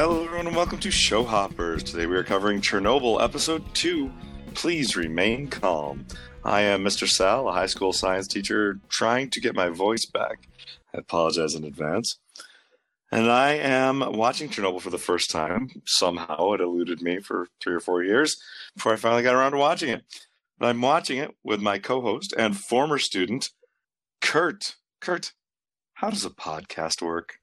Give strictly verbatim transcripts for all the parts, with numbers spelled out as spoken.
Hello everyone and welcome to Showhoppers. Today we are covering Chernobyl Episode two, Please Remain Calm. I am Mister Sal, a high school science teacher trying to get my voice back. I apologize in advance. And I am watching Chernobyl for the first time. Somehow it eluded me for three or four years before I finally got around to watching it. And I'm watching it with my co-host and former student, Kurt. Kurt, how does a podcast work?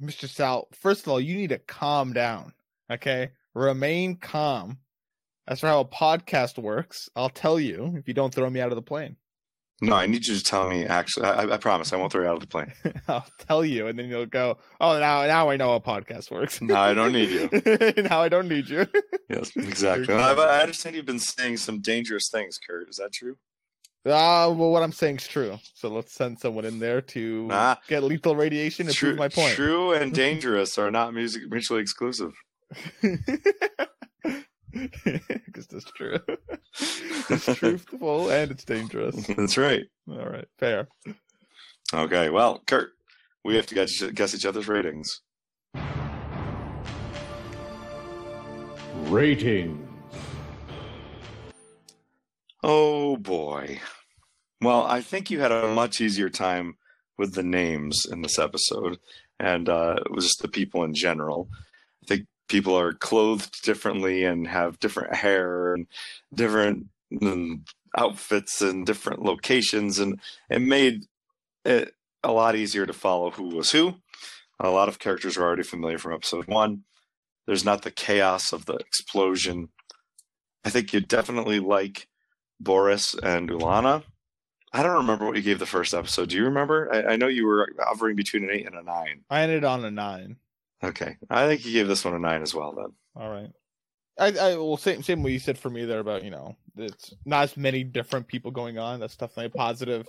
Mister Sal, first of all, you need to calm down, okay? Remain calm. That's how a podcast works. I'll tell you if you don't throw me out of the plane. No, I need you to tell me, actually. I, I promise I won't throw you out of the plane. I'll tell you, and then you'll go, oh, now now I know how podcast works. No, I don't need you. Now I don't need you. Yes, exactly. I, I understand you've been saying some dangerous things, Kurt. Is that true? Ah, uh, well, what I'm saying is true. So let's send someone in there to ah, get lethal radiation and true, prove my point. True and dangerous are not music, mutually exclusive. Because that's true. It's truthful and it's dangerous. That's right. All right, fair. Okay, well, Kurt, we have to guess each other's ratings. Rating. Oh, boy. Well, I think you had a much easier time with the names in this episode, and uh, it was just the people in general. I think people are clothed differently and have different hair and different um, outfits and different locations, and it made it a lot easier to follow who was who. A lot of characters were already familiar from episode one. There's not the chaos of the explosion. I think you definitely like Boris and Ulana. I don't remember what you gave the first episode. Do you remember? I, I know you were hovering between an eight and a nine. I ended on a nine. Okay. I think you gave this one a nine as well, then. All right. I, I will same same what you said for me there about, you know, it's not as many different people going on. That's definitely a positive.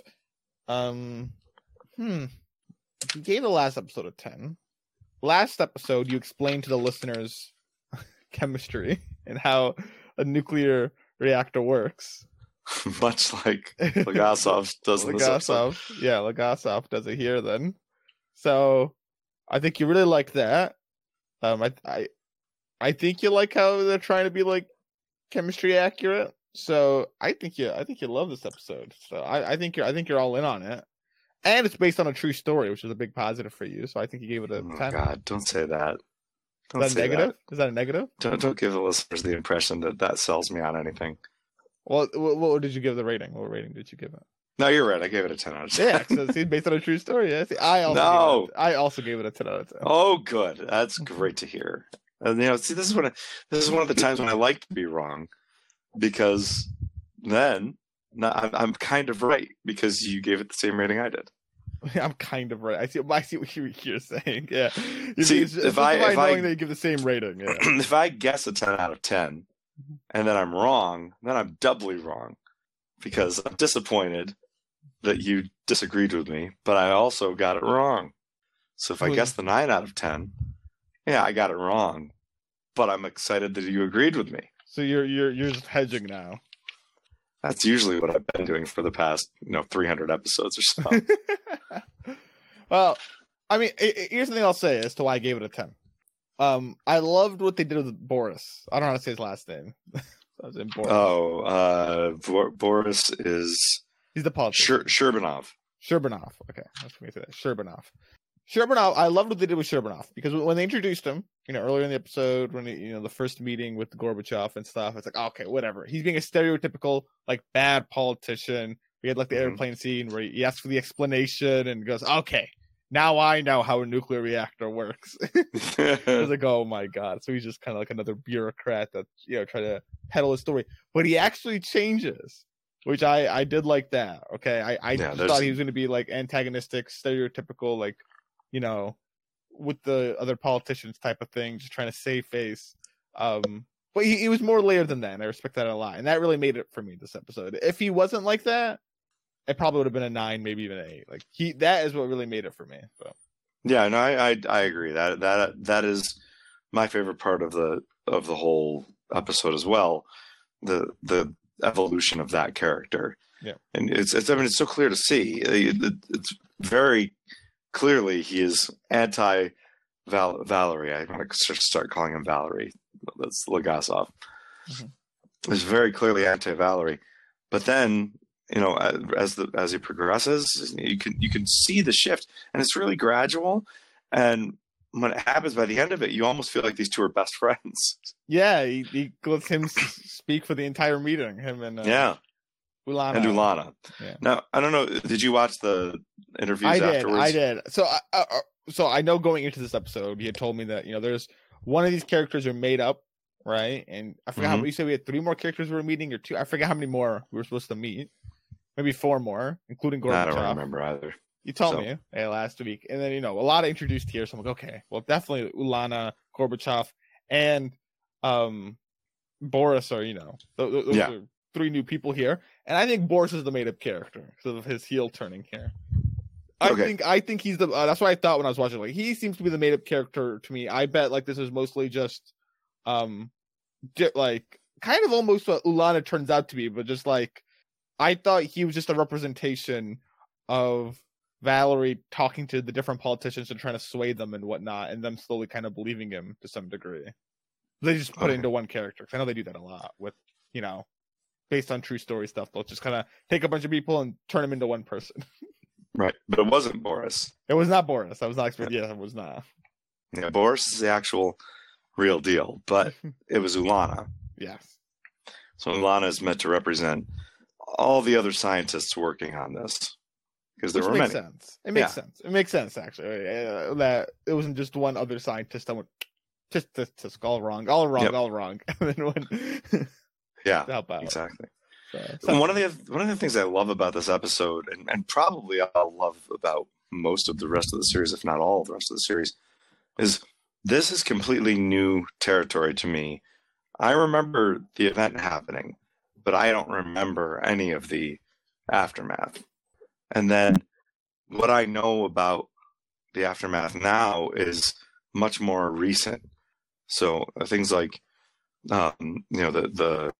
Um, hmm. You gave the last episode a ten. Last episode, you explained to the listeners chemistry and how a nuclear reactor works. Much like Legasov does in this episode. Yeah, Legasov does it here then. So I think you really like that. Um, I, I I think you like how they're trying to be like chemistry accurate. So I think you I think you love this episode. So I, I think you're I think you're all in on it. And it's based on a true story, which is a big positive for you. So I think you gave it a ten. Oh God, don't say that. Don't is that a negative? That. Is that a negative? Don't don't give the listeners the impression that that sells me on anything. Well, what, what did you give the rating? What rating did you give it? No, you're right. I gave it a ten out of ten. Yeah, so it's based on a true story. Yeah? See, I, also no. gave it a, I also gave it a ten out of ten. Oh, good. That's great to hear. And you know, see, this is when I, this is one of the times when I like to be wrong, because then I'm I'm kind of right because you gave it the same rating I did. I'm kind of right. I see. I see what you're saying. Yeah. You see, it's, if it's I if I they give the same rating, yeah. If I guess a ten out of ten, and then I'm wrong, then I'm doubly wrong, because I'm disappointed that you disagreed with me, but I also got it wrong. So if I guess the nine out of ten, yeah, I got it wrong, but I'm excited that you agreed with me. So you're you're you're just hedging now. That's usually what I've been doing for the past, you know, three hundred episodes or so. Well, I mean, it, it, here's the thing I'll say as to why I gave it a ten. Um, I loved what they did with Boris. I don't know how to say his last name. I was in Boris. Oh, uh, Bo- Boris is... He's the politician. Sher- Shurbanov. Shurbanov. Okay, that's what we say. Shurbanov. Shurbanov, I loved what they did with Shurbanov, because when they introduced him, you know, earlier in the episode, when, you know, the first meeting with Gorbachev and stuff, it's like, okay, whatever. He's being a stereotypical, like, bad politician. We had, like, the mm-hmm. airplane scene where he asks for the explanation and goes, okay, now I know how a nuclear reactor works. I was like, oh, my God. So he's just kind of like another bureaucrat that, you know, trying to peddle his story. But he actually changes, which I, I did like that, okay? I, I yeah, just thought he was going to be, like, antagonistic, stereotypical, like, you know, with the other politicians type of thing, just trying to save face. Um, but he, he was more layered than that, and I respect that a lot. And that really made it for me, this episode. If he wasn't like that, it probably would have been a nine, maybe even an eight. Like he, that is what really made it for me. So. Yeah, no, I, I I agree. That that that is my favorite part of the of the whole episode as well. The the evolution of that character. Yeah, and it's it's I mean it's so clear to see. It, it, it's very. Clearly, he is anti Val- Valery. I'm going to start calling him Valery. That's Legasov. Mm-hmm. Is very clearly anti-Valery. But then, you know, as the as he progresses, you can you can see the shift, and it's really gradual. And when it happens, by the end of it, you almost feel like these two are best friends. Yeah, he, he lets him speak for the entire meeting. Him and uh, yeah, Ulana and Ulana. Yeah. Now, I don't know. Did you watch the interviews I did, afterwards? I did. So, I, I, so I know going into this episode, you had told me that you know there's one of these characters are made up, right? And I forgot mm-hmm. how many, you said we had three more characters we were meeting, or two. I forgot how many more we were supposed to meet. Maybe four more, including Gorbachev. I don't remember either. You told so. me hey, last week. And then, you know, a lot of introduced here. So I'm like, okay, well, definitely Ulana, Gorbachev, and um, Boris are, you know, those, those yeah. are three new people here. And I think Boris is the made-up character because of his heel turning here. I okay. think I think he's the uh, – that's what I thought when I was watching. Like, he seems to be the made-up character to me. I bet, like, this is mostly just, um, like, kind of almost what Ulana turns out to be, but just, like, I thought he was just a representation of – Valery talking to the different politicians and trying to sway them and whatnot, and them slowly kind of believing him to some degree. They just put okay. it into one character. I know they do that a lot with, you know, based on true story stuff. They'll just kind of take a bunch of people and turn them into one person. Right, but it wasn't Boris. It was not Boris. I was not expecting. Yeah, it was not. Yeah, Boris is the actual real deal, but it was Ulana. Yes. So Ulana is meant to represent all the other scientists working on this. Because there Which were makes many. Sense. It makes yeah. sense. It makes sense, actually, uh, that it wasn't just one other scientist that went just, just, just all wrong, all wrong, yep. all wrong. And then went yeah, to help out. Exactly. So, so. One of the one of the things I love about this episode, and, and probably I'll love about most of the rest of the series, if not all of the rest of the series, is this is completely new territory to me. I remember the event happening, but I don't remember any of the aftermath. And then what I know about the aftermath now is much more recent. So things like, um, you know, the, the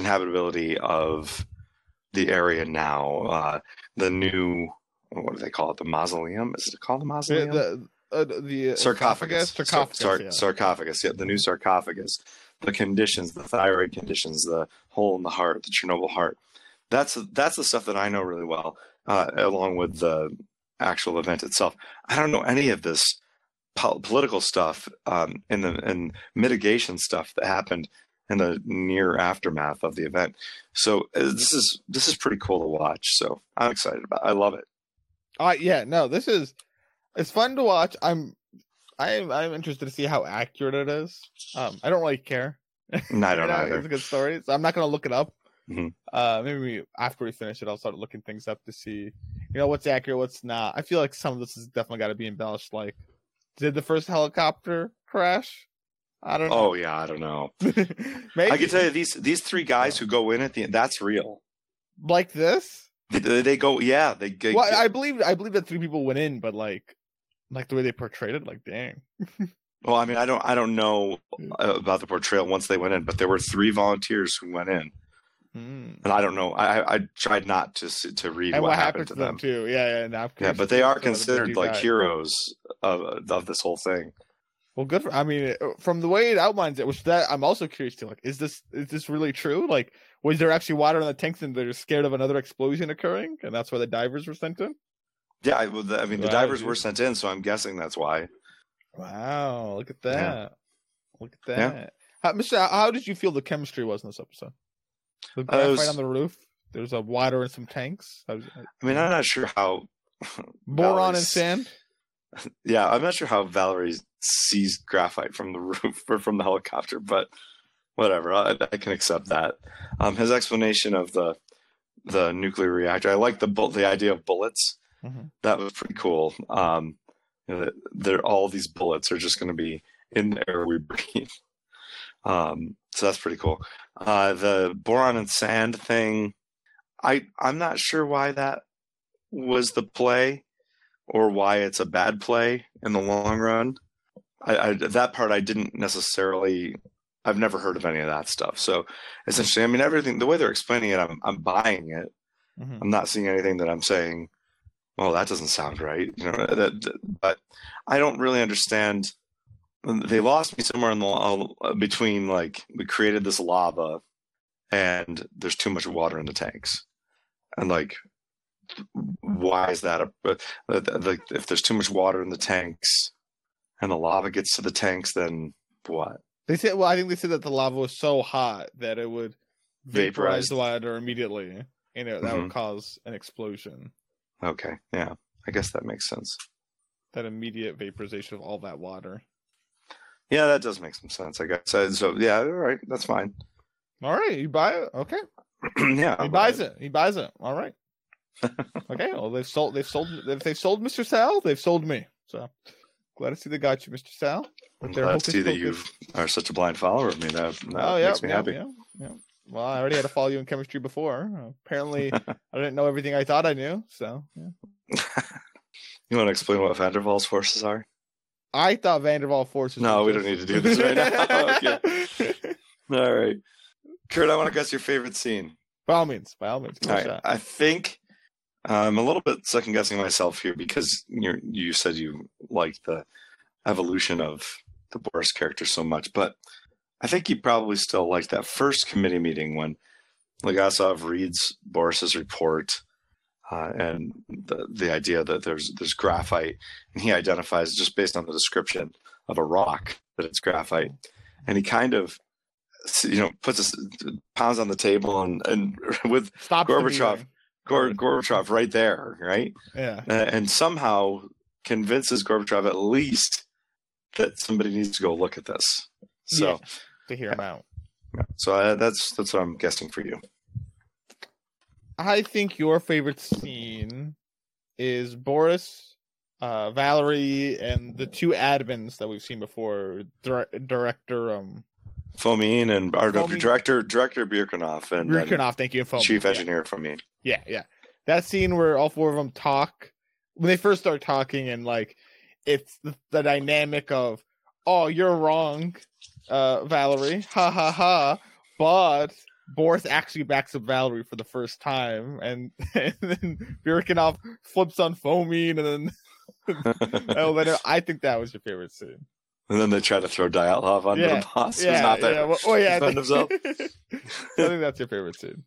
inhabitability of the area now, uh, the new, what do they call it? The mausoleum? Is it called the mausoleum? The, the, uh, the sarcophagus. Sarcophagus. Sar- sar- yeah. Sarcophagus. Yeah, the new sarcophagus. The conditions, the thyroid conditions, the hole in the heart, the Chernobyl heart. That's that's the stuff that I know really well, uh, along with the actual event itself. I don't know any of this po- political stuff um, and the and mitigation stuff that happened in the near aftermath of the event. So uh, this is this is pretty cool to watch. So I'm excited about it. I love it. Uh, yeah, no, this is it's fun to watch. I'm I'm I'm interested to see how accurate it is. Um, I don't really care. No, I don't know, either. It's a good story, so I'm not going to look it up. Mm-hmm. Uh, maybe we, after we finish it, I'll start looking things up to see, you know, what's accurate, what's not. I feel like some of this has definitely got to be embellished. Like, did the first helicopter crash? I don't know. Oh yeah, I don't know. Maybe. I can tell you these these three guys who go in at the end, that's real. Like this? They, they go, yeah. They. they well, I believe I believe that three people went in, but like, like the way they portrayed it, like, dang. Well, I mean, I don't I don't know about the portrayal once they went in, but there were three volunteers who went in. Mm. And I don't know. I I tried not to to read what, what happened, happened to them. them too. Yeah, yeah, yeah. But they are considered like heroes of of this whole thing. Well, good for. I mean, from the way it outlines it, which that I'm also curious to. Like, is this is this really true? Like, was there actually water in the tanks, and they're scared of another explosion occurring, and that's why the divers were sent in? Yeah, I, well, the, I mean, wow, the divers dude. were sent in, so I'm guessing that's why. Wow! Look at that! Yeah. Look at that! Yeah. How, Mister, how did you feel the chemistry was in this episode? The uh, was, right on the roof. There's a water and some tanks. I, was, I, I mean, I'm not sure how boron and sand. Yeah, I'm not sure how Valery sees graphite from the roof or from the helicopter, but whatever. I, I can accept that. Um, his explanation of the the nuclear reactor. I like the the idea of bullets. Mm-hmm. That was pretty cool. Um, you know, they're all these bullets are just going to be in the air we breathe. Um, so that's pretty cool. Uh, the boron and sand thing, I, I'm not sure why that was the play or why it's a bad play in the long run. I, I, that part I didn't necessarily, I've never heard of any of that stuff. So essentially, I mean, everything, the way they're explaining it, I'm, I'm buying it. Mm-hmm. I'm not seeing anything that I'm saying well, that doesn't sound right. You know, that, that, but I don't really understand. They lost me somewhere in the between, like, we created this lava and there's too much water in the tanks. And, like, why is that? A, like, if there's too much water in the tanks and the lava gets to the tanks, then what? They said, well, I think they said that the lava was so hot that it would vaporize, vaporize. the water immediately, and it, that mm-hmm. would cause an explosion. Okay, yeah. I guess that makes sense. That immediate vaporization of all that water. Yeah, that does make some sense, I guess. So, yeah, all right, that's fine. All right, you buy it? Okay. Yeah, I'll he buy buys it. it. He buys it. All right. Okay. Well, they've sold. They've sold. If they've sold Mister Sal, they've sold me. So glad to see they got you, Mister Sal. I'm glad to see that you are such a blind follower of me. That, that oh, yeah, makes me yeah, happy. Yeah, yeah. Well, I already had to follow you in chemistry before. Apparently, I didn't know everything I thought I knew. So, yeah. You want to explain what van der Waals forces are? I thought van der Waals forces. No, we don't need to do this right now. Okay. All right, Kurt. I want to guess your favorite scene. By all means, by all means. All right. I think uh, I'm a little bit second guessing myself here because you you said you liked the evolution of the Boris character so much, but I think you probably still liked that first committee meeting when Legasov reads Boris's report. Uh, and the the idea that there's there's graphite, and he identifies just based on the description of a rock that it's graphite, and he kind of, you know, puts a, pounds on the table and and with Stop Gorbachev, Gor, Gorbachev right there, right? Yeah, uh, and somehow convinces Gorbachev at least that somebody needs to go look at this, so yeah, to hear him yeah. out. Yeah. So uh, that's that's what I'm guessing for you. I think your favorite scene is Boris, uh, Valerie, and the two admins that we've seen before, dire- director um, Fomin and or Fomin? director director Bierkenhoff and Bierkenhoff, thank you, Fomin. Chief engineer yeah. Fomin. Yeah, yeah, that scene where all four of them talk when they first start talking, and like it's the, the dynamic of, oh, you're wrong, uh, Valerie, ha ha ha, but Boris actually backs up Valerie for the first time, and, and then Bierkenhoff flips on Fomin, and then, and then I think that was your favorite scene. And then they try to throw Dyatlov on yeah. the boss. Yeah, not that yeah. Well, oh yeah, I think, I think that's your favorite scene.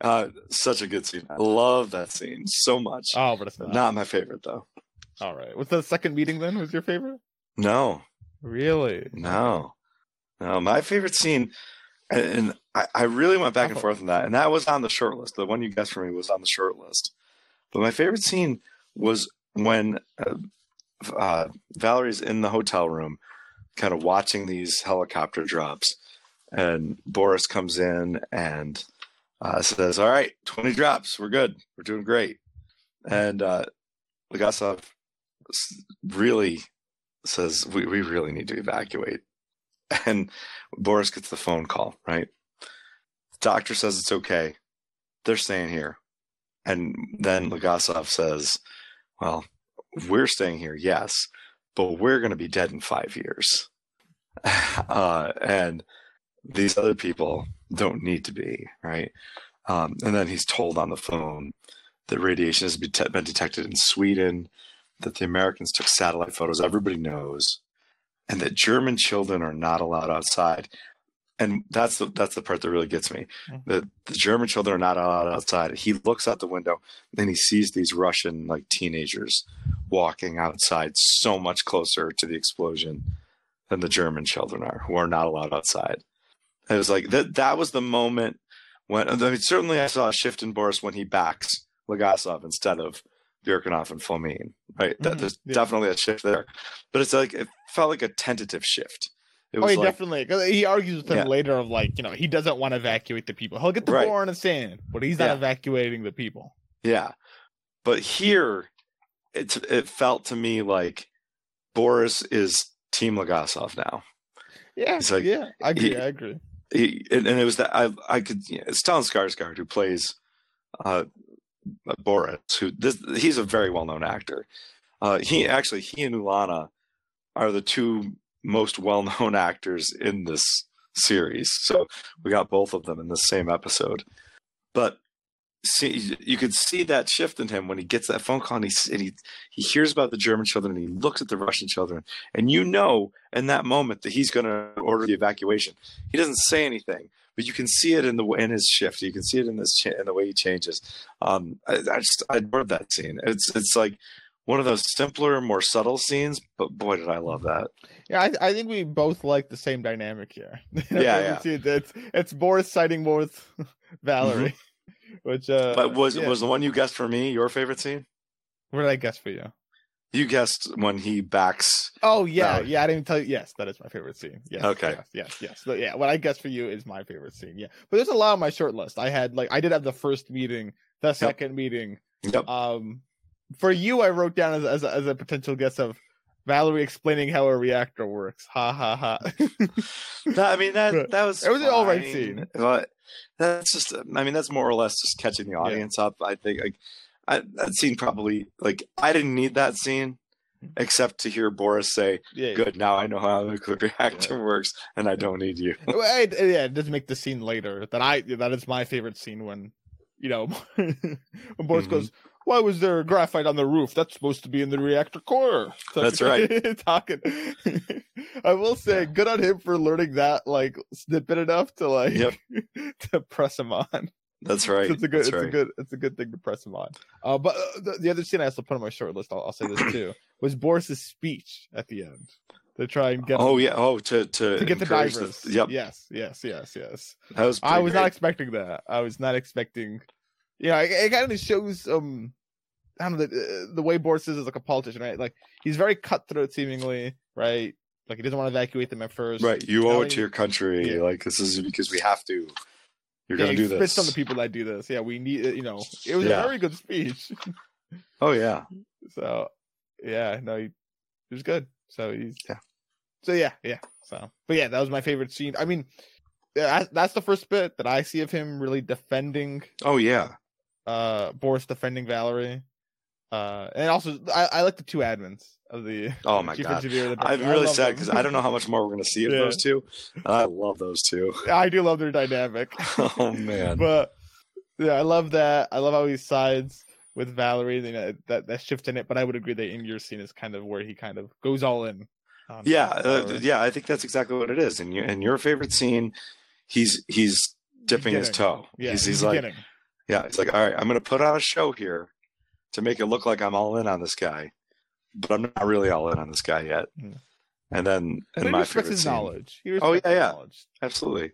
Uh, such a good scene. I love that scene so much. Oh, but it's not. Not my favorite though. All right. Was the second meeting then? Was your favorite? No. Really? No. No, my favorite scene. And I, I really went back and oh. forth on that. And that was on the short list. The one you guessed for me was on the short list. But my favorite scene was when uh, uh, Valerie's in the hotel room kind of watching these helicopter drops. And Boris comes in and uh, says, all right, twenty drops. We're good. We're doing great. And uh, Legasov really says, we, we really need to evacuate. And Boris gets the phone call, right? The doctor says it's okay. They're staying here. And then Legasov says, well, we're staying here, yes, but we're going to be dead in five years. Uh, and these other people don't need to be, right? Um, and then he's told on the phone that radiation has been detected in Sweden, that the Americans took satellite photos. Everybody knows. And that German children are not allowed outside. And that's the that's the part that really gets me. The, the German children are not allowed outside. He looks out the window and he sees these Russian like teenagers walking outside so much closer to the explosion than the German children are, who are not allowed outside. It was like that that was the moment when I mean, certainly I saw a shift in Boris when he backs Legasov instead of Bierkenhoff and Fomin, right? Mm-hmm. That, there's yeah. definitely a shift there, but it's like it felt like a tentative shift. It was oh, he like, definitely. Cause he argues with them yeah. later of like, you know, he doesn't want to evacuate the people. He'll get the right. war on the sand, but he's not yeah. evacuating the people. Yeah, but here, it's it felt to me like Boris is Team Legasov now. Yeah, it's like, yeah, I agree. He, I agree. He, and, and it was that I I could. You know, it's Stellan Skarsgård who plays. Uh, Boris, who this, he's a very well-known actor. Uh, he actually, he and Ulana are the two most well-known actors in this series. So we got both of them in the same episode. But see, you could see that shift in him when he gets that phone call and he, and he he hears about the German children and he looks at the Russian children, and you know in that moment that he's going to order the evacuation. He doesn't say anything, but you can see it in the in his shift. You can see it in this in the way he changes. Um, I, I just I adore that scene. It's it's like one of those simpler, more subtle scenes, but boy, did I love that. Yeah, I, I think we both like the same dynamic here. yeah, yeah. It's, it's Boris siding more with Valerie. Mm-hmm. Which, uh, but was yeah. was the one you guessed for me your favorite scene? What did I guess for you? You guessed when he backs. Oh yeah, Valerie. yeah. I didn't tell you. Yes, that is my favorite scene. Yes. Okay. Yes, yes. yes. So, yeah, what I guessed for you is my favorite scene. Yeah, but there's a lot on my short list. I had like I did have the first meeting, the second yep. meeting. Yep. Um, for you, I wrote down as as a, as a potential guess of Valerie explaining how a reactor works. Ha ha ha. no, I mean that that was it was fine, an all right scene, but. That's just, I mean, that's more or less just catching the audience yeah. up. I think like, I, that scene probably, like, I didn't need that scene except to hear Boris say, yeah, good, yeah. now I know how the nuclear reactor yeah. works and I don't need you. I, yeah, it does make the scene later that I, that is my favorite scene when, you know, when Boris mm-hmm. goes, why was there graphite on the roof? That's supposed to be in the reactor core. So That's right. Talking. I will say, yeah. good on him for learning that like snippet enough to like yep. to press him on. That's right. So it's a good. That's it's right. a good. It's a good thing to press him on. Uh, but the, the other scene I also put on my short list, I'll, I'll say this too, was Boris's speech at the end to try and get. Oh him, yeah. Oh to to, to get the divers. The, yep. Yes. Yes. Yes. Yes. That was I was great. not expecting that. I was not expecting. Yeah, you know, it, it kind of shows um, I don't know the, the way Boris is, is like a politician, right? Like he's very cutthroat, seemingly, right? Like he doesn't want to evacuate them at first, right? You owe it to your country. Yeah. Like this is because we have to. You're yeah, gonna do this. It's on the people that do this. Yeah, we need. You know, it was yeah. a very good speech. oh yeah. So yeah, no, he, it was good. So he's yeah. So yeah, yeah. So but yeah, that was my favorite scene. I mean, that's the first bit that I see of him really defending. Oh yeah. Uh, Boris defending Valerie, uh, and also I, I like the two admins of the. Oh my god! I'm really sad because I don't know how much more we're gonna see of yeah. those two. I love those two. I do love their dynamic. Oh man! But yeah, I love that. I love how he sides with Valerie. You know that that shift in it. But I would agree that in your scene is kind of where he kind of goes all in. Um, yeah, uh, yeah. I think that's exactly what it is. And your in your favorite scene, he's he's dipping beginning. his toe. Yeah, he's, he's like. Yeah, it's like, all right, I'm going to put on a show here to make it look like I'm all in on this guy, but I'm not really all in on this guy yet. Yeah. And then in he my favorite his scene, knowledge. He oh yeah, yeah, knowledge. absolutely.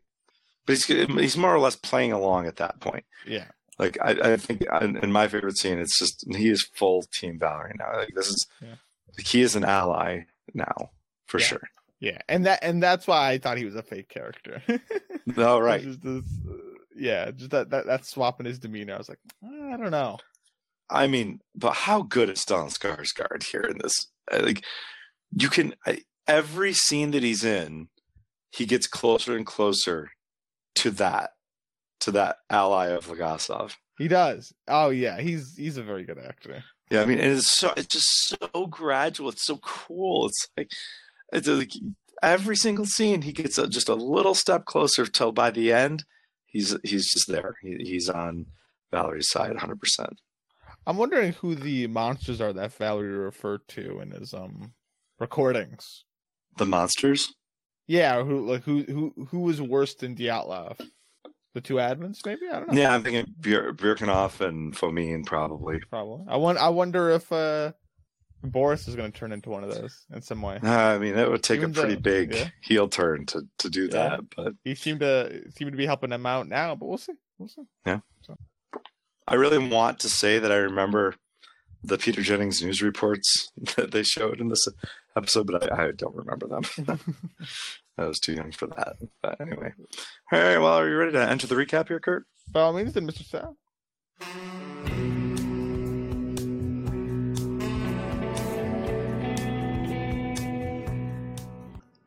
But he's he's more or less playing along at that point. Yeah, like I, I think in my favorite scene, it's just he is full team Valerie now. Like this is yeah. like, he is an ally now for yeah. sure. Yeah, and that and that's why I thought he was a fake character. No, right. Yeah, just that, that that swap in his demeanor. I was like, I don't know. I mean, but how good is Stellan Skarsgård here in this? Like, you can I, every scene that he's in, he gets closer and closer to that to that ally of Legasov. He does. Oh yeah, he's he's a very good actor. Yeah, I mean, and it's so it's just so gradual. It's so cool. It's like it's like every single scene he gets a, just a little step closer till by the end. He's he's just there. He, he's on Valerie's side, hundred percent. I'm wondering who the monsters are that Valerie referred to in his um recordings. The monsters? Yeah. Who like who who who was worse than Dyatlov? The two admins, maybe? I don't know. Yeah, I'm thinking Bir- Birkenhoff and Fomin, probably. Probably. I want. I wonder if uh, Boris is going to turn into one of those in some way. Uh, I mean, that would take Even a pretty though, big yeah. heel turn to, to do yeah. that. But he seemed to seemed to be helping them out now. But we'll see. We'll see. Yeah. So. I really want to say that I remember the Peter Jennings news reports that they showed in this episode, but I, I don't remember them. I was too young for that. But anyway, all right. Well, are you ready to enter the recap here, Kurt? By all means, then, Mister Sal.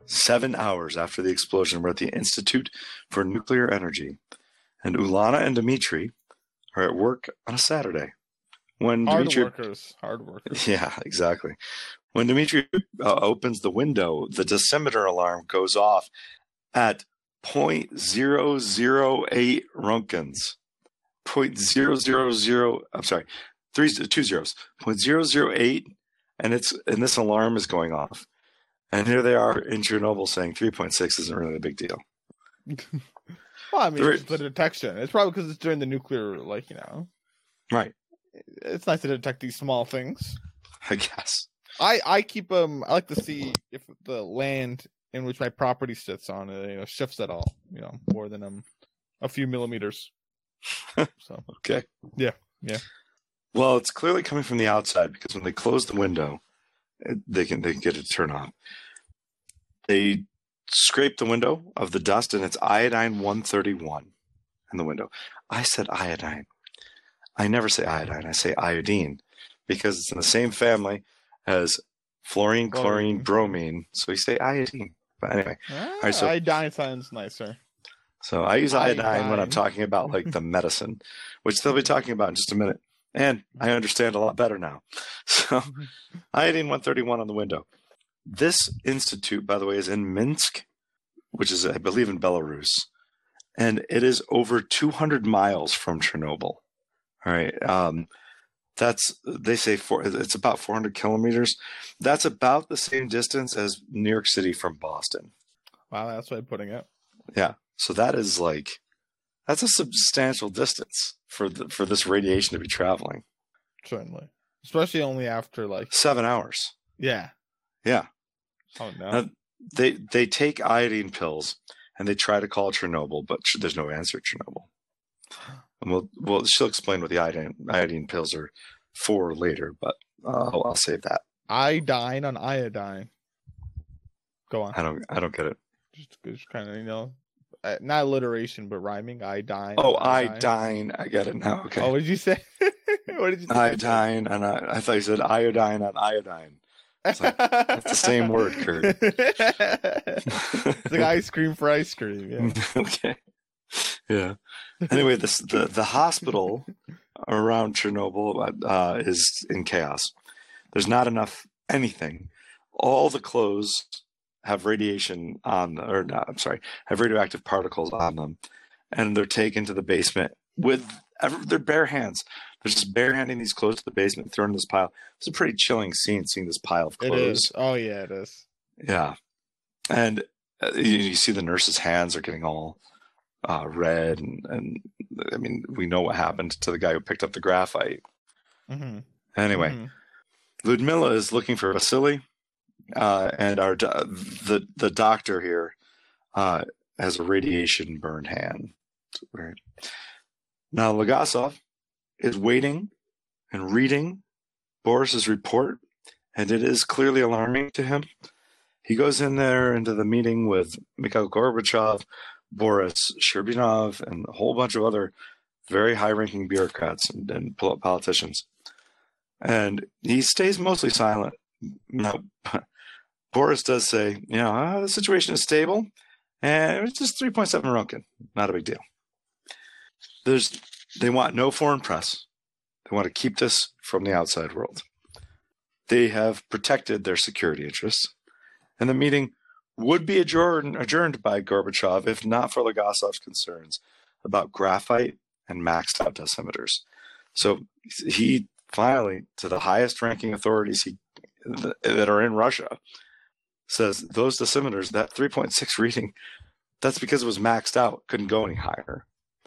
Seven hours after the explosion, we're at the Institute for Nuclear Energy, and Ulana and Dmitri are at work on a Saturday. When hard Dmitri, workers, hard workers. Yeah, exactly. When Dmitri uh, opens the window, the decimeter alarm goes off at point zero zero eight roentgens zero point zero zero zero, I'm sorry, three, two zeros, zero point zero zero eight, and it's and this alarm is going off. And here they are in Chernobyl saying three point six isn't really a big deal. Well, I mean, it's the detection. It's probably because it's during the nuclear, like, you know. Right. It's nice to detect these small things, I guess. I, I keep um I like to see if the land in which my property sits on, you know, shifts at all, you know, more than um a few millimeters. So okay. Yeah, yeah. Well, it's clearly coming from the outside because when they close the window, they can they can get it to turn on. They scrape the window of the dust, and it's iodine one thirty-one in the window. I said iodine. I never say iodine. I say iodine because it's in the same family as fluorine, chlorine, bromine. So we say iodine. But anyway, ah, all right, so, iodine sounds nicer. So I use iodine, iodine when I'm talking about like the medicine, which they'll be talking about in just a minute. And I understand a lot better now. So iodine one thirty-one on the window. This institute, by the way, is in Minsk, which is, I believe, in Belarus. And it is over two hundred miles from Chernobyl. All right. Um, that's, they say, four, it's about four hundred kilometers. That's about the same distance as New York City from Boston. Wow, that's what I'm putting it. Yeah. So that is like, that's a substantial distance for the, for this radiation to be traveling. Certainly. Especially only after like... Seven hours. Yeah. Yeah. Oh, no. Now, they, they take iodine pills and they try to call Chernobyl, but there's no answer at Chernobyl. And we'll, well, she'll explain what the iodine, iodine pills are for later, but uh, I'll save that. Iodine on iodine. Go on. I don't I don't get it. Just, just kind of, you know, not alliteration, but rhyming. Iodine. Oh, iodine. iodine. I get it now. Okay. Oh, what did you say? What did you say? Iodine. And I, I thought you said iodine on iodine. It's like, that's the same word, Kurt. It's like ice cream for ice cream. Yeah. Okay. Yeah. Anyway, this, the the hospital around Chernobyl uh, is in chaos. There's not enough anything. All the clothes have radiation on, the, or not, I'm sorry, have radioactive particles on them, and they're taken to the basement with every, their bare hands. They're just barehanding these clothes to the basement, throwing this pile. It's a pretty chilling scene, seeing this pile of clothes. It is. Oh yeah, it is. Yeah, and uh, you, you see the nurse's hands are getting all uh, red, and, and I mean, we know what happened to the guy who picked up the graphite. Mm-hmm. Anyway, mm-hmm. Ludmilla is looking for Vasily, uh, and our do- the the doctor here uh, has a radiation burned hand. It's weird. Now Legasov is waiting and reading Boris's report, and it is clearly alarming to him. He goes in there into the meeting with Mikhail Gorbachev, Boris Sherbinov, and a whole bunch of other very high-ranking bureaucrats and, and politicians. And he stays mostly silent. Now, Boris does say, you know, oh, the situation is stable, and it's just three point seven Roentgen. Not a big deal. There's... They want no foreign press. They want to keep this from the outside world. They have protected their security interests. And the meeting would be adjourned, adjourned by Gorbachev if not for Legasov's concerns about graphite and maxed out decimeters. So he finally, to the highest ranking authorities he, that are in Russia, says those decimeters, that three point six reading, that's because it was maxed out, couldn't go any higher.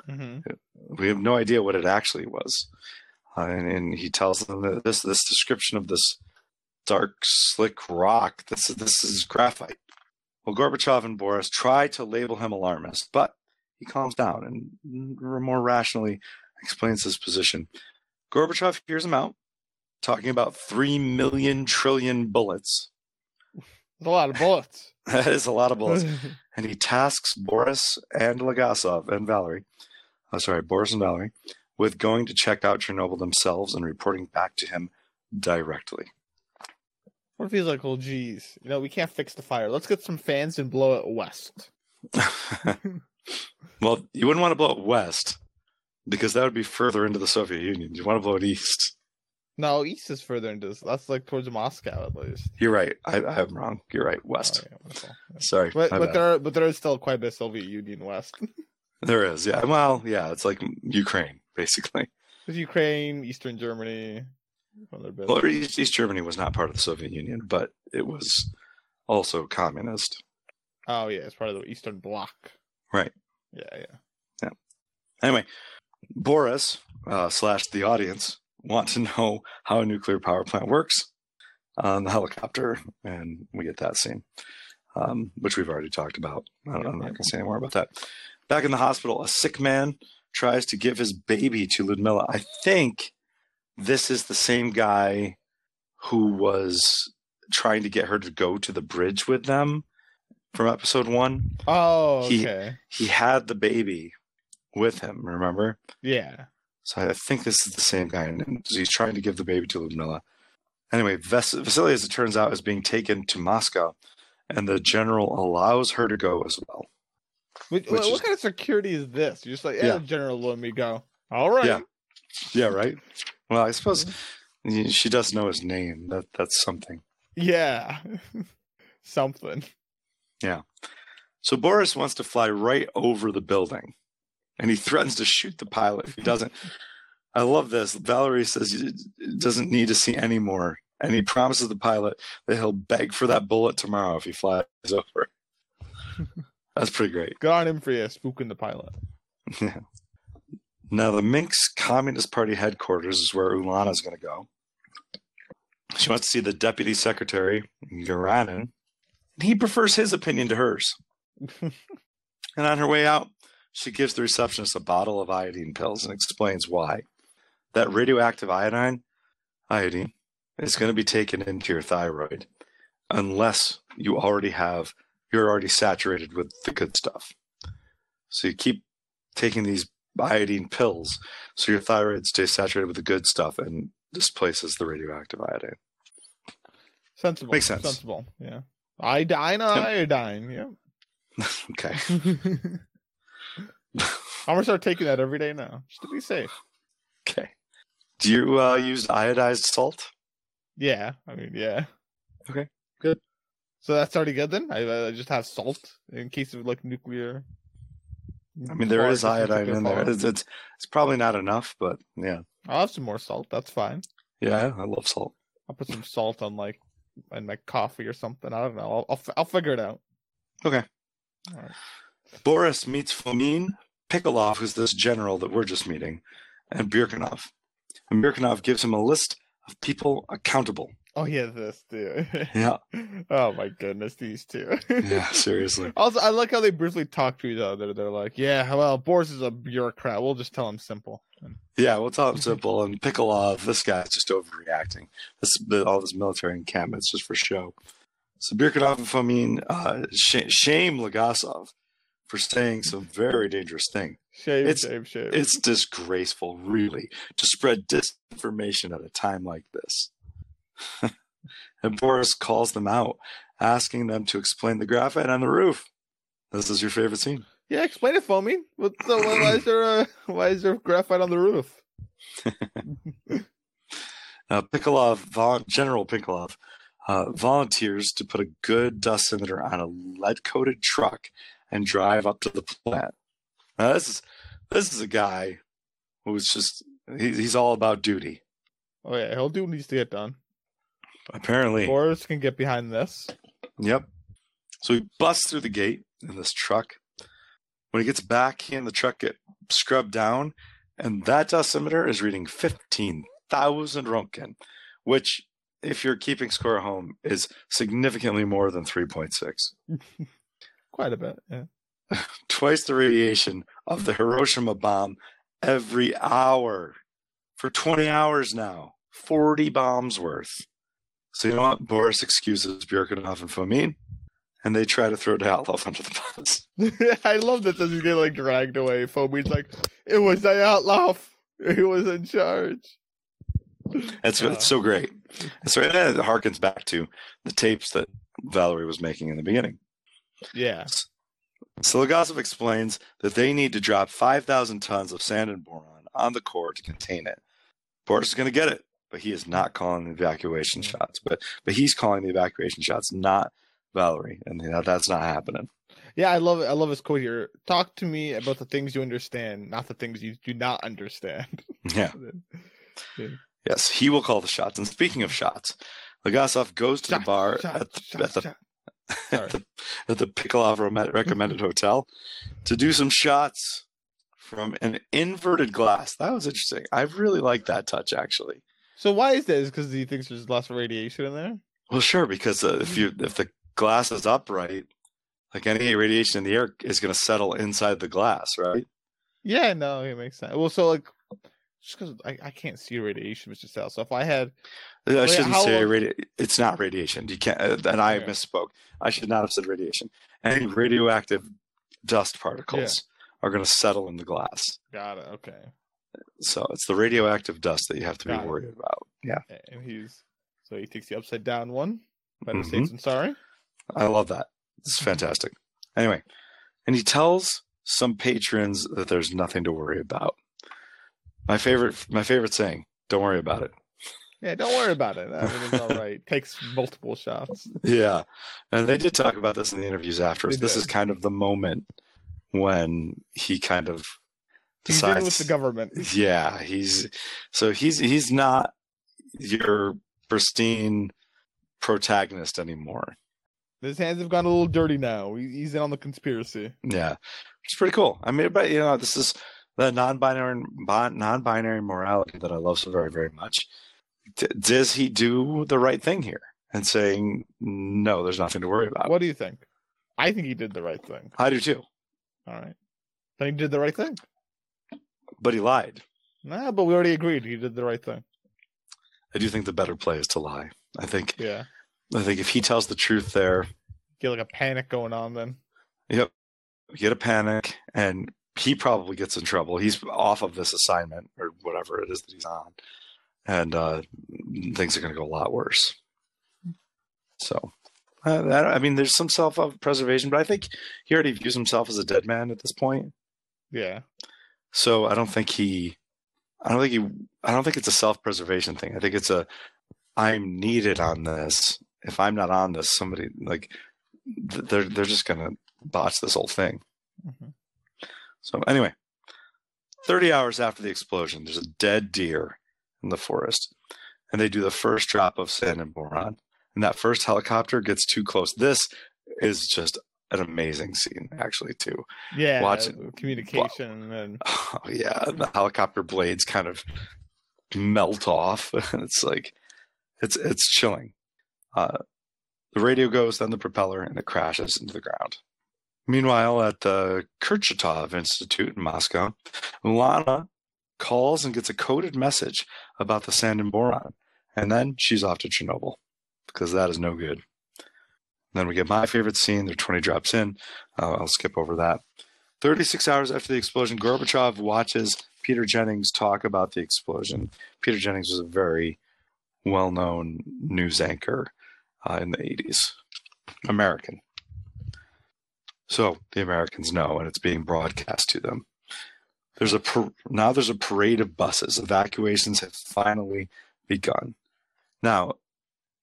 Mm-hmm. We have no idea what it actually was, uh, and, and he tells them that this this description of this dark, slick rock, this this is graphite. Well, Gorbachev and Boris try to label him alarmist, but he calms down and more rationally explains his position. Gorbachev hears him out, talking about three million trillion bullets. That's a lot of bullets. That is a lot of bullets, and he tasks Boris and Legasov and Valerie. Oh, sorry, Boris and Valerie, with going to check out Chernobyl themselves and reporting back to him directly. What if he's like, well, geez, you know, we can't fix the fire. Let's get some fans and blow it west. Well, you wouldn't want to blow it west because that would be further into the Soviet Union. You want to blow it east. No, east is further into this. That's like towards Moscow, at least. You're right. I, I'm wrong. You're right. West. Oh, yeah, yeah. Sorry. But, but, there are, but there is still quite a bit of Soviet Union west. There is, yeah. Well, yeah, it's like Ukraine. basically. With Ukraine, Eastern Germany. Well, East Germany was not part of the Soviet Union, but it was also communist. Oh, yeah. It's part of the Eastern Bloc. Right. Yeah, yeah. Yeah. Anyway, Boris uh, slash the audience want to know how a nuclear power plant works on the helicopter, and we get that scene, um, which we've already talked about. I don't, I'm not going to say any more about that. Back in the hospital, a sick man tries to give his baby to Ludmilla. I think this is the same guy who was trying to get her to go to the bridge with them from episode one. Oh, okay. He, he had the baby with him, remember? Yeah. So I think this is the same guy, and he's trying to give the baby to Ludmilla. Anyway, Vas- Vasily, as it turns out, is being taken to Moscow, and the general allows her to go as well. Wait, what is... kind of security is this? You're just like, hey, yeah, the general let me go. All right. Yeah, yeah, right? Well, I suppose she does know his name. That That's something. Yeah. Something. Yeah. So Boris wants to fly right over the building, and he threatens to shoot the pilot if he doesn't. I love this. Valerie says he doesn't need to see any more, and he promises the pilot that he'll beg for that bullet tomorrow if he flies over. That's pretty great. Good on him for you, spooking the pilot. Yeah. Now, the Minsk Communist Party headquarters is where Ulana is going to go. She wants to see the deputy secretary, Garanin, and he prefers his opinion to hers. And on her way out, she gives the receptionist a bottle of iodine pills and explains why. That radioactive iodine, iodine, is going to be taken into your thyroid unless you already have you're already saturated with the good stuff. So you keep taking these iodine pills so your thyroid stays saturated with the good stuff and displaces the radioactive iodine. Sensible. Makes sense. Sensible, yeah. Iodine, iodine, yeah. Okay. I'm going to start taking that every day now, just to be safe. Okay. Do you uh, use iodized salt? Yeah. I mean, yeah. Okay, good. So that's already good then? I, I just have salt in case of like nuclear. I mean, there is iodine in there. It's, it's it's probably not enough, but yeah. I'll have some more salt. That's fine. Yeah, I love salt. I'll put some salt on like in my coffee or something. I don't know. I'll I'll, I'll figure it out. Okay. All right. Boris meets Fomin, Pikolov, who's this general that we're just meeting, and Birkenov. And Birkenov gives him a list of people accountable. Oh, yeah, this, too. Yeah. Oh, my goodness, these two. Yeah, seriously. Also, I like how they briefly talk to each other. They're like, yeah, well, Boris is a bureaucrat. We'll just tell him simple. Yeah, we'll tell him simple. And Pikolov, this guy's just overreacting. This, all this military encampment's just for show. So Birkenov and Fomin uh, sh- shame Legasov for saying some very dangerous thing. Shame, it's, shame, shame. It's disgraceful, really, to spread disinformation at a time like this. And Boris calls them out, asking them to explain the graphite on the roof. This is your favorite scene. Yeah, explain it for me. What's the, why, is there a, why is there graphite on the roof? Now, Pikolov, General Pikolov, uh, volunteers to put a good dust emitter on a lead-coated truck and drive up to the plant. Now, this is this is a guy who's just he, he's all about duty. Oh yeah, he'll do what needs to get done. Apparently. Boris can get behind this. Yep. So he busts through the gate in this truck. When he gets back, he and the truck get scrubbed down, and that dosimeter is reading fifteen thousand Roentgen, which, if you're keeping score at home, is significantly more than three point six. Quite a bit, yeah. Twice the radiation of the Hiroshima bomb every hour. For twenty hours now. forty bombs worth. So you know what? Boris excuses Bjerkenov and Fomin, and they try to throw Dyatlov under the bus. I love that this is getting like dragged away. Fomin's like, it was Dyatlov. He was in charge. That's uh, it's so great. So it harkens back to the tapes that Valerie was making in the beginning. Yeah. So Legasov explains that they need to drop five thousand tons of sand and boron on the core to contain it. Boris is going to get it. But he is not calling the evacuation shots. But but he's calling the evacuation shots, not Valerie. And that's not happening. Yeah, I love it. I love his quote here. Talk to me about the things you understand, not the things you do not understand. Yeah. Yeah. Yes, he will call the shots. And speaking of shots, Legasov goes to shot, the bar shot, at the, shot, at, the, at, the at the Pikolov recommended hotel to do some shots from an inverted glass. That was interesting. I really like that touch, actually. So why is that? Is it because he thinks there's lots of radiation in there? Well, sure, because uh, if you if the glass is upright, like any radiation in the air is going to settle inside the glass, right? Yeah, no, it makes sense. Well, so like, just because I, I can't see radiation, Mister Sal. So if I had, I like, shouldn't say radi- It's not radiation. You can't. Uh, and I yeah. misspoke. I should not have said radiation. Any radioactive dust particles yeah. are going to settle in the glass. Got it. Okay. So it's the radioactive dust that you have to Got be worried it. about. Yeah. And he's so he takes the upside down one. By mistakes, mm-hmm. I'm sorry. I love that. It's fantastic. Anyway, and he tells some patrons that there's nothing to worry about. My favorite, my favorite saying: "Don't worry about it." Yeah, don't worry about it. Everything's all right. Takes multiple shots. Yeah, and they did talk about this in the interviews afterwards. This is kind of the moment when he kind of decides he's with the government. Yeah, he's so he's he's not your pristine protagonist anymore. His hands have gone a little dirty now. He's in on the conspiracy. Yeah, it's pretty cool. I mean, but you know, this is the non-binary non-binary morality that I love so very, very much. D- does he do the right thing here and saying, no, there's nothing to worry about? What do you think? I think he did the right thing. I do too. All right. Then he did the right thing. But he lied. Nah, but we already agreed he did the right thing. I do think the better play is to lie. I think. Yeah. I think if he tells the truth there... Get like a panic going on then. Yep. Get a panic, and he probably gets in trouble. He's off of this assignment or whatever it is that he's on. And uh, things are going to go a lot worse. So, uh, that, I mean, there's some self-preservation, but I think he already views himself as a dead man at this point. Yeah. So I don't think he... I don't think he... I don't think it's a self-preservation thing. I think it's a... I'm needed on this. If I'm not on this, somebody like they're they're just gonna botch this whole thing. Mm-hmm. So anyway, thirty hours after the explosion, there's a dead deer in the forest, and they do the first drop of sand and boron, and that first helicopter gets too close. This is just an amazing scene, actually, too. Yeah, watching communication well, and oh yeah, the helicopter blades kind of melt off, and it's like. It's it's chilling. Uh, the radio goes, then the propeller, and it crashes into the ground. Meanwhile, at the Kurchatov Institute in Moscow, Lana calls and gets a coded message about the sand and boron, and then she's off to Chernobyl, because that is no good. And then we get my favorite scene. There are twenty drops in. Uh, I'll skip over that. thirty-six hours after the explosion, Gorbachev watches Peter Jennings talk about the explosion. Peter Jennings was a very... well-known news anchor uh, in the eighties, American. So the Americans know, and it's being broadcast to them. There's a par- now there's a parade of buses. Evacuations have finally begun. Now,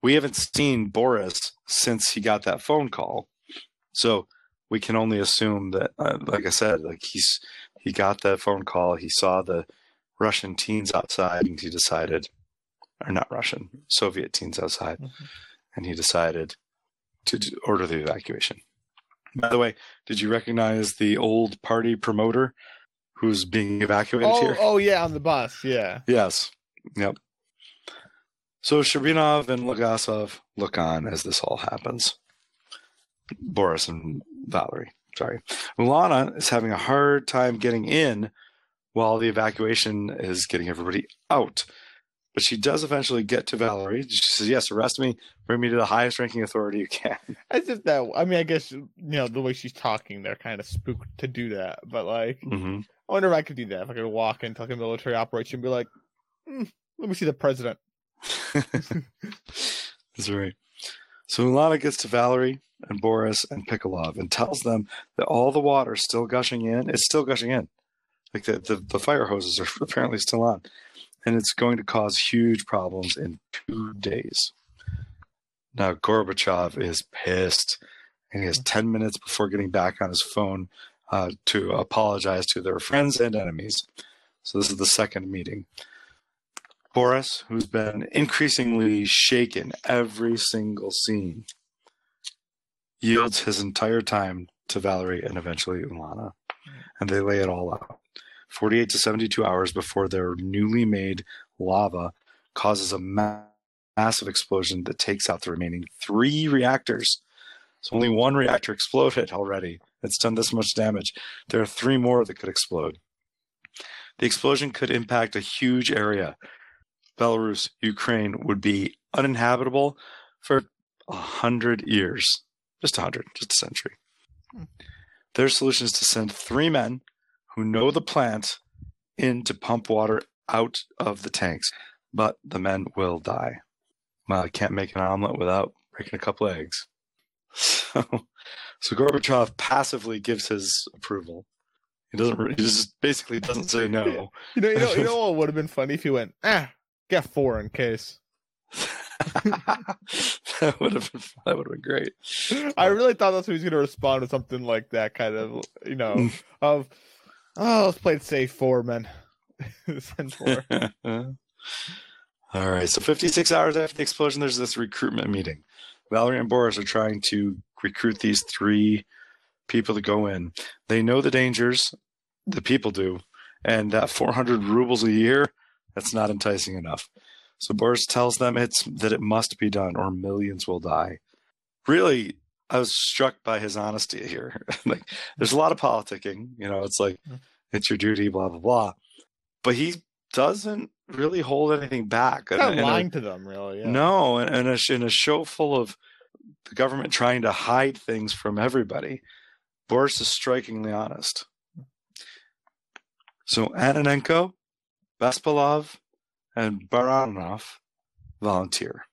we haven't seen Boris since he got that phone call, so we can only assume that, uh, like I said, like he's he got that phone call. He saw the Russian teens outside, and he decided. Or not Russian, Soviet teens outside. Mm-hmm. And he decided to order the evacuation. By the way, did you recognize the old party promoter who's being evacuated oh, here? Oh, yeah, on the bus, yeah. Yes, yep. So Shcherbinov and Legasov look on as this all happens. Boris and Valerie, sorry. Lana is having a hard time getting in while the evacuation is getting everybody out. But she does eventually get to Valerie. She says, yes, arrest me. Bring me to the highest ranking authority you can. As if that, I mean, I guess, you know, the way she's talking, they're kind of spooked to do that. But, like, mm-hmm. I wonder if I could do that. If I could walk into like a military operation and be like, mm, let me see the president. That's right. So Milana gets to Valerie and Boris and Pikolov and tells them that all the water is still gushing in. It's still gushing in. Like, the, the, the fire hoses are apparently still on. And it's going to cause huge problems in two days. Now, Gorbachev is pissed and he has ten minutes before getting back on his phone uh, to apologize to their friends and enemies. So this is the second meeting. Boris, who's been increasingly shaken every single scene, yields his entire time to Valerie and eventually Ulana, and they lay it all out. forty-eight to seventy-two hours before their newly made lava causes a ma- massive explosion that takes out the remaining three reactors. So only one reactor exploded already. It's done this much damage. There are three more that could explode. The explosion could impact a huge area. Belarus, Ukraine would be uninhabitable for a hundred years. Just a hundred, just a century. Hmm. Their solution is to send three men who know the plant in to pump water out of the tanks, but the men will die. Well, I can't make an omelet without breaking a couple of eggs. So, so Gorbachev passively gives his approval. He doesn't. He just basically doesn't say no. You know, you know, you know what would have been funny if he went, ah, get four in case. that would have been that would have been great. I really thought that's what he was going to respond to, something like that, kind of, you know, of, oh, let's play it safe, four men. Send four. All right. So fifty-six hours after the explosion, there's this recruitment meeting. Valerie and Boris are trying to recruit these three people to go in. They know the dangers, the people do, and that four hundred rubles a year, that's not enticing enough. So Boris tells them it's that it must be done or millions will die. Really, I was struck by his honesty here. Like, there's a lot of politicking, you know, it's like, it's your duty, blah, blah, blah. But he doesn't really hold anything back. He's not in, lying in a, to them, really. Yeah. No, and, and a, in a show full of the government trying to hide things from everybody, Boris is strikingly honest. So Ananenko, Bespalov, and Baranov volunteer.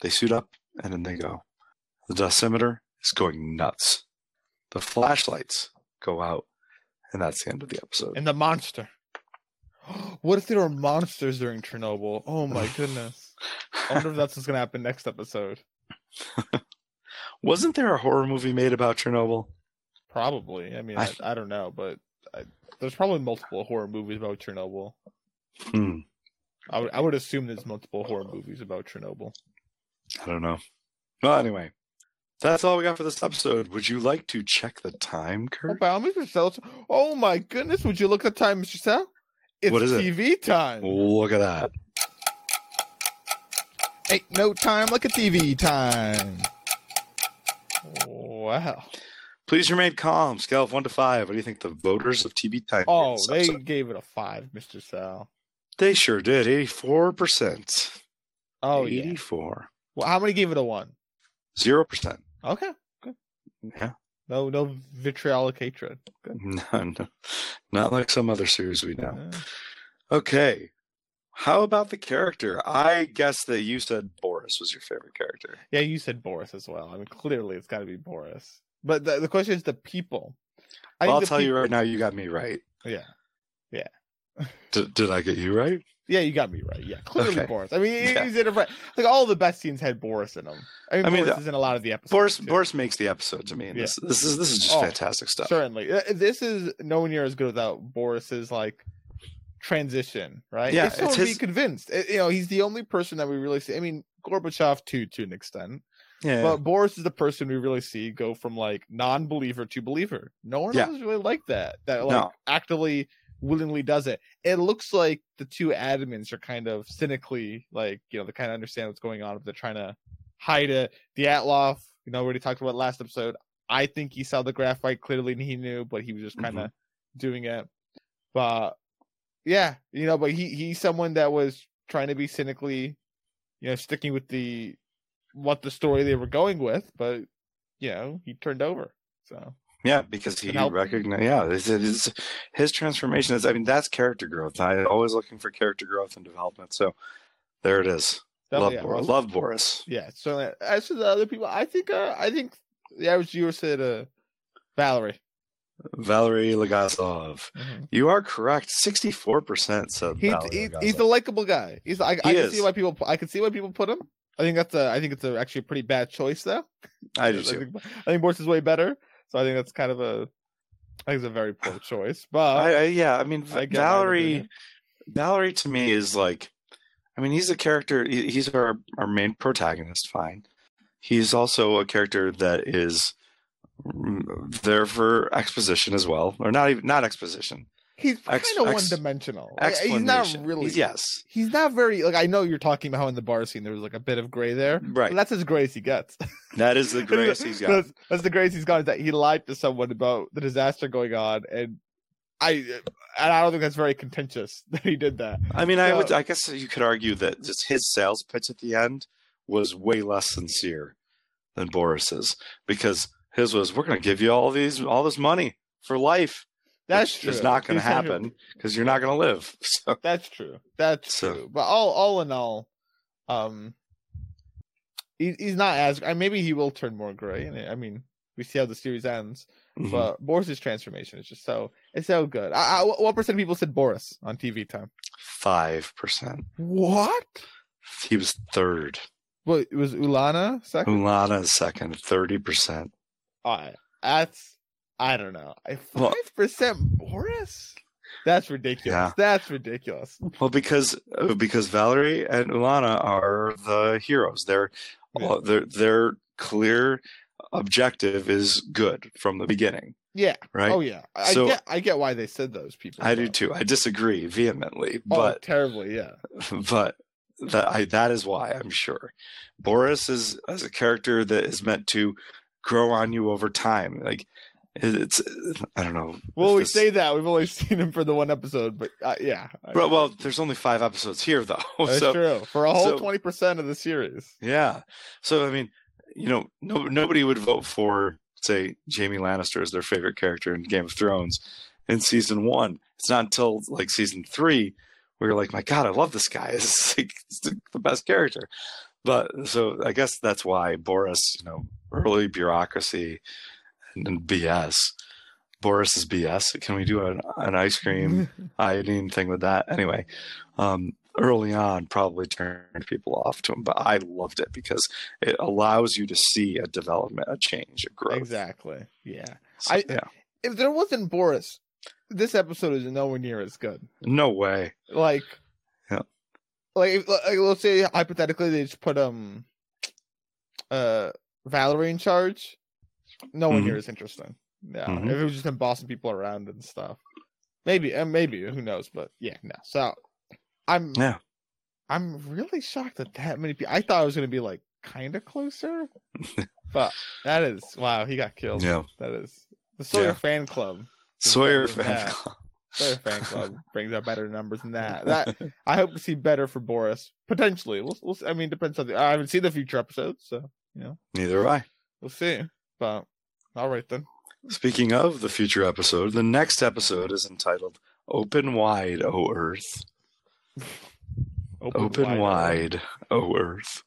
They suit up, and then they go. The dosimeter is going nuts. The flashlights go out, and that's the end of the episode. And the monster. What if there were monsters during Chernobyl? Oh, my goodness. I wonder if that's what's going to happen next episode. Wasn't there a horror movie made about Chernobyl? Probably. I mean, I, I, I don't know, but I, there's probably multiple horror movies about Chernobyl. Hmm. I would, I would assume there's multiple horror movies about Chernobyl. I don't know. Well, anyway, that's all we got for this episode. Would you like to check the time, Kurt? Oh, Mister Sell. Oh my goodness! Would you look at the time, Mister Sell? It's what is T V it? Time. Look at that. Ain't no time like a T V time. Wow. Please remain calm. Scale of one to five. What do you think the voters of T V time? Oh, they episode? gave it a five, Mister Sell. They sure did. eighty-four percent. Oh, yeah. eighty-four. Well, how many gave it a one? zero percent. Okay. Good. Yeah. No, no vitriolic hatred. Good. No, no. Not like some other series we know. Yeah. Okay. How about the character? I guess that you said Boris was your favorite character. Yeah, you said Boris as well. I mean, clearly it's got to be Boris. But the, the question is the people. I well, I'll tell people... you right now, you got me right. Yeah. Yeah. Did, did I get you right? Yeah, you got me right. Yeah, clearly okay. Boris. I mean, yeah. he's in a right. Like all the best scenes had Boris in them. I mean, I mean Boris the, is in a lot of the episodes. Boris, too. Boris makes the episode to me. And yeah. This, this is this is just oh, fantastic stuff. Certainly, this is nowhere near as good without Boris's like transition, right? Yeah, it's, it's his... be convinced. It, you know, he's the only person that we really see. I mean, Gorbachev too, to an extent. Yeah, but yeah. Boris is the person we really see go from like non-believer to believer. No one yeah. else really like that. That like no. actively. willingly does it. It looks like the two admins are kind of cynically, like, you know, they kind of understand what's going on, but they're trying to hide it. The Atloff, you know, we already talked about last episode. I think he saw the graphite clearly and he knew, but he was just kind of mm-hmm. doing it. But yeah, you know, but he he's someone that was trying to be cynically, you know, sticking with the what the story they were going with, but you know, he turned over. So yeah, because he recognized, yeah, it's, it's, his transformation is, I mean, that's character growth. I'm always looking for character growth and development. So there it is. Love, yeah, Boris. Love Boris. Yeah, certainly. As for the other people, I think uh, I think the average viewer said uh, Valerie. Valery Legasov. Mm-hmm. You are correct. sixty-four percent said he, Valery he, He's a likable guy. He's I, he I can see why people I can see why people put him. I think that's a. I think it's a, actually a pretty bad choice, though. I do too. I think, I think Bortz is way better, so I think that's kind of a. I think it's a very poor choice, but I, I, yeah, I mean, I Valerie, Valerie to me is like, I mean, he's a character. He, he's our our main protagonist. Fine, he's also a character that is there for exposition as well, or not even not exposition. He's kind ex, of ex, one-dimensional. Like, he's not really. He's, yes, he's not very. Like I know you're talking about how in the bar scene there was like a bit of gray there. Right, that's as gray as he gets. That is the grace he's got. That's, that's the grace he's got. Is that he lied to someone about the disaster going on, and I and I don't think that's very contentious that he did that. I mean, so, I would. I guess you could argue that just his sales pitch at the end was way less sincere than Boris's, because his was, "We're going to give you all these all this money for life." That's true. It's not going to happen because you're not going to live. So. That's true. That's so. true. But all, all in all, um, he, he's not as. I maybe he will turn more gray. And I mean, we see how the series ends. Mm-hmm. But Boris's transformation is just so it's so good. I, I, what percent of people said Boris on T V time? Five percent. What? He was third. Well, it was Ulana second. Ulana second. Thirty percent. All right. That's. I don't know. Five percent Boris? That's ridiculous. Yeah. That's ridiculous. Well, because because Valerie and Ulana are the heroes. Their yeah. uh, their their clear objective is good from the beginning. Yeah. Right. Oh yeah. I so, get I get why they said those people. I do too. I disagree vehemently. But oh, terribly. Yeah. But that I, that is why I'm sure Boris is as a character that is meant to grow on you over time, like. It's I don't know. Well, we this... say that we've only seen him for the one episode, but uh, yeah. Well, well, there's only five episodes here, though. That's so, true for a whole twenty so, percent of the series. Yeah. So I mean, you know, no, nobody would vote for say Jaime Lannister as their favorite character in Game of Thrones in season one. It's not until like season three we were like, my God, I love this guy. It's like it's the best character. But so I guess that's why Boris, you know, early bureaucracy. And B S. Boris is B S. Can we do an, an ice cream iodine thing with that? Anyway, um, early on probably turned people off to him, but I loved it because it allows you to see a development, a change, a growth. Exactly. Yeah. So, I, yeah. If there wasn't Boris, this episode is nowhere near as good. No way. Like, yeah. like, like let's say hypothetically they just put um, uh, Valerie in charge. No one mm-hmm. here is interesting. Yeah, mm-hmm. If it was just embossing people around and stuff, maybe and maybe who knows? But yeah, no. So I'm yeah. I'm really shocked that that many people. I thought it was going to be like kind of closer, but that is wow. He got killed. Yeah, that is the Sawyer yeah. fan club. Sawyer fan that. club. Sawyer fan club brings out better numbers than that. That I hope to see better for Boris potentially. We'll, we'll I mean, depends on the. I haven't seen the future episodes, so you know. Neither have I. We'll see. But all right then. Speaking of the future episode, the next episode is entitled "Open Wide, O Earth." Open, Open wide, O Earth.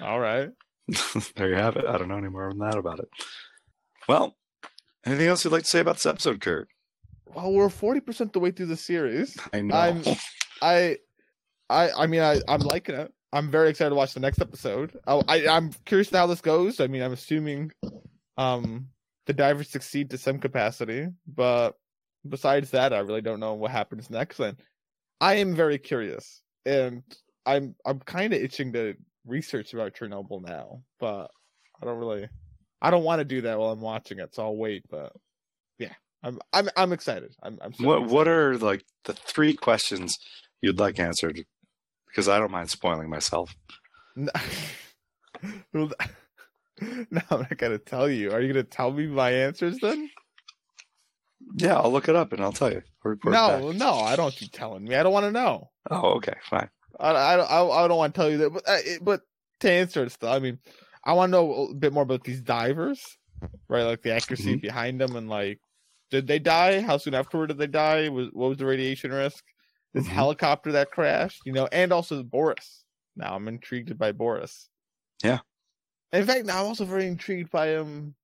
All right. There you have it. I don't know any more than that about it. Well, anything else you'd like to say about this episode, Kurt? Well, we're forty percent the way through the series. I know. I'm, I, I, I mean, I, I'm liking it. I'm very excited to watch the next episode. I, I, I'm curious how this goes. I mean, I'm assuming. Um, the divers succeed to some capacity, but besides that, I really don't know what happens next. And I am very curious, and I'm I'm kind of itching to research about Chernobyl now, but I don't really, I don't want to do that while I'm watching it, so I'll wait. But yeah, I'm I'm I'm excited. I'm. I'm so what excited. What are like the three questions you'd like answered? Because I don't mind spoiling myself. No, I'm not gonna tell you. Are you gonna tell me my answers then? Yeah, I'll look it up and I'll tell you. I'll report no, back. no, I don't want you telling me. I don't want to know. Oh, okay, fine. I, I, I, I don't want to tell you that. But, but to answer stuff, I mean, I want to know a bit more about these divers, right? Like the accuracy mm-hmm. behind them, and like, did they die? How soon afterward did they die? Was what was the radiation risk? This mm-hmm. helicopter that crashed, you know, and also Boris. Now I'm intrigued by Boris. Yeah. In fact, now I'm also very intrigued by um,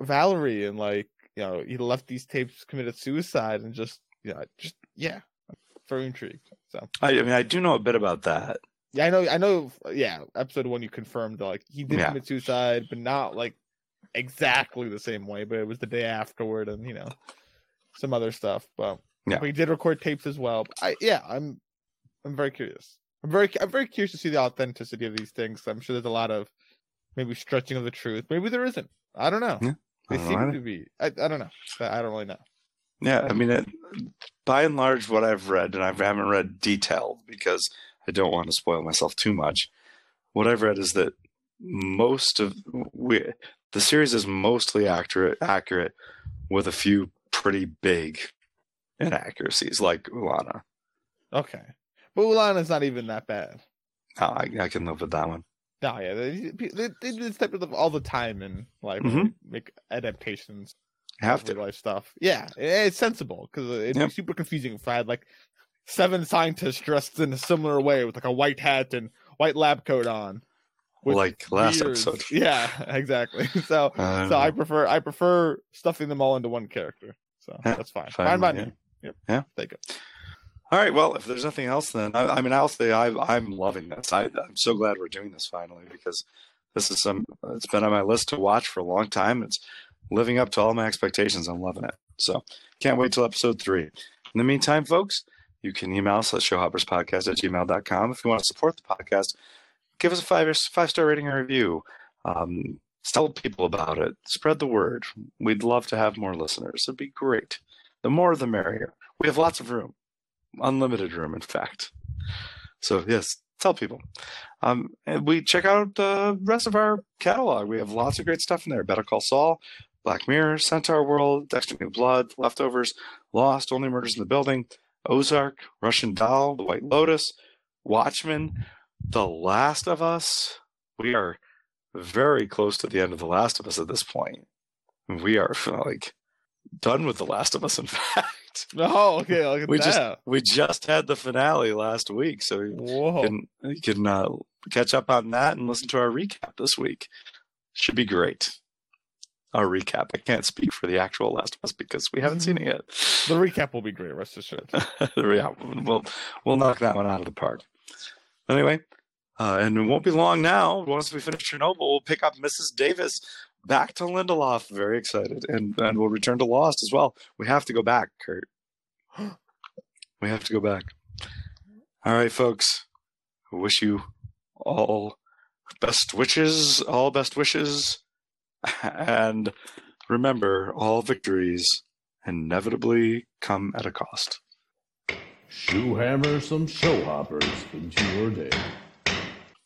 Valerie and like you know he left these tapes, committed suicide, and just yeah, you know, just yeah, I'm very intrigued. So I, I mean, I do know a bit about that. Yeah, I know. I know. Yeah, episode one, you confirmed like he did yeah. commit suicide, but not like exactly the same way. But it was the day afterward, and you know, some other stuff. But yeah. we did record tapes as well. I, yeah, I'm. I'm very curious. I'm very. I'm very curious to see the authenticity of these things. I'm sure there's a lot of maybe stretching of the truth. Maybe there isn't. I don't know. Yeah, I they don't seem know to be. I, I don't know. I don't really know. Yeah, I mean, it, by and large, what I've read, and I haven't read detailed because I don't want to spoil myself too much. What I've read is that most of we, the series is mostly accurate, accurate with a few pretty big inaccuracies, like Ulana. Okay, but Ulana's not even that bad. Oh, I, I can live with that one. No, yeah, they they, they do this type of stuff all the time in like mm-hmm. make adaptations. Have to life stuff, yeah. It's sensible because it'd yep. be super confusing if I had like seven scientists dressed in a similar way with like a white hat and white lab coat on, like last beards. Episode. Yeah, exactly. So, um, so I prefer I prefer stuffing them all into one character. So yeah, that's fine. Fine by me. Yep. Yeah. Thank you. All right. Well, if there's nothing else, then I, I mean, I'll say I, I'm loving this. I, I'm so glad we're doing this finally because this is some. It's been on my list to watch for a long time. It's living up to all my expectations. I'm loving it. So can't wait till episode three. In the meantime, folks, you can email us at showhopperspodcast at gmail dot com. If you want to support the podcast, give us a five, five-star rating and review. Um, tell people about it. Spread the word. We'd love to have more listeners. It'd be great. The more, the merrier. We have lots of room. Unlimited room, in fact. So, yes, tell people. Um, and we check out the rest of our catalog. We have lots of great stuff in there. Better Call Saul, Black Mirror, Centaur World, Dexter New Blood, Leftovers, Lost, Only Murders in the Building, Ozark, Russian Doll, The White Lotus, Watchmen, The Last of Us. We are very close to the end of The Last of Us at this point. We are like done with The Last of Us, in fact. Oh, okay. Look at we that. Just, we just had the finale last week, so you Whoa. can, you can uh, catch up on that and listen to our recap this week. Should be great. Our recap. I can't speak for the actual Last of Us because we haven't seen it yet. The recap will be great, rest assured. Yeah, we'll, we'll knock that one out of the park. Anyway, uh, and it won't be long now. Once we finish Chernobyl, we'll pick up Missus Davis back to Lindelof. Very excited. And, and we'll return to Lost as well. We have to go back, Kurt. We have to go back. All right, folks. I wish you all best wishes. All best wishes. And remember, all victories inevitably come at a cost. Shoehammer some showhoppers into your day.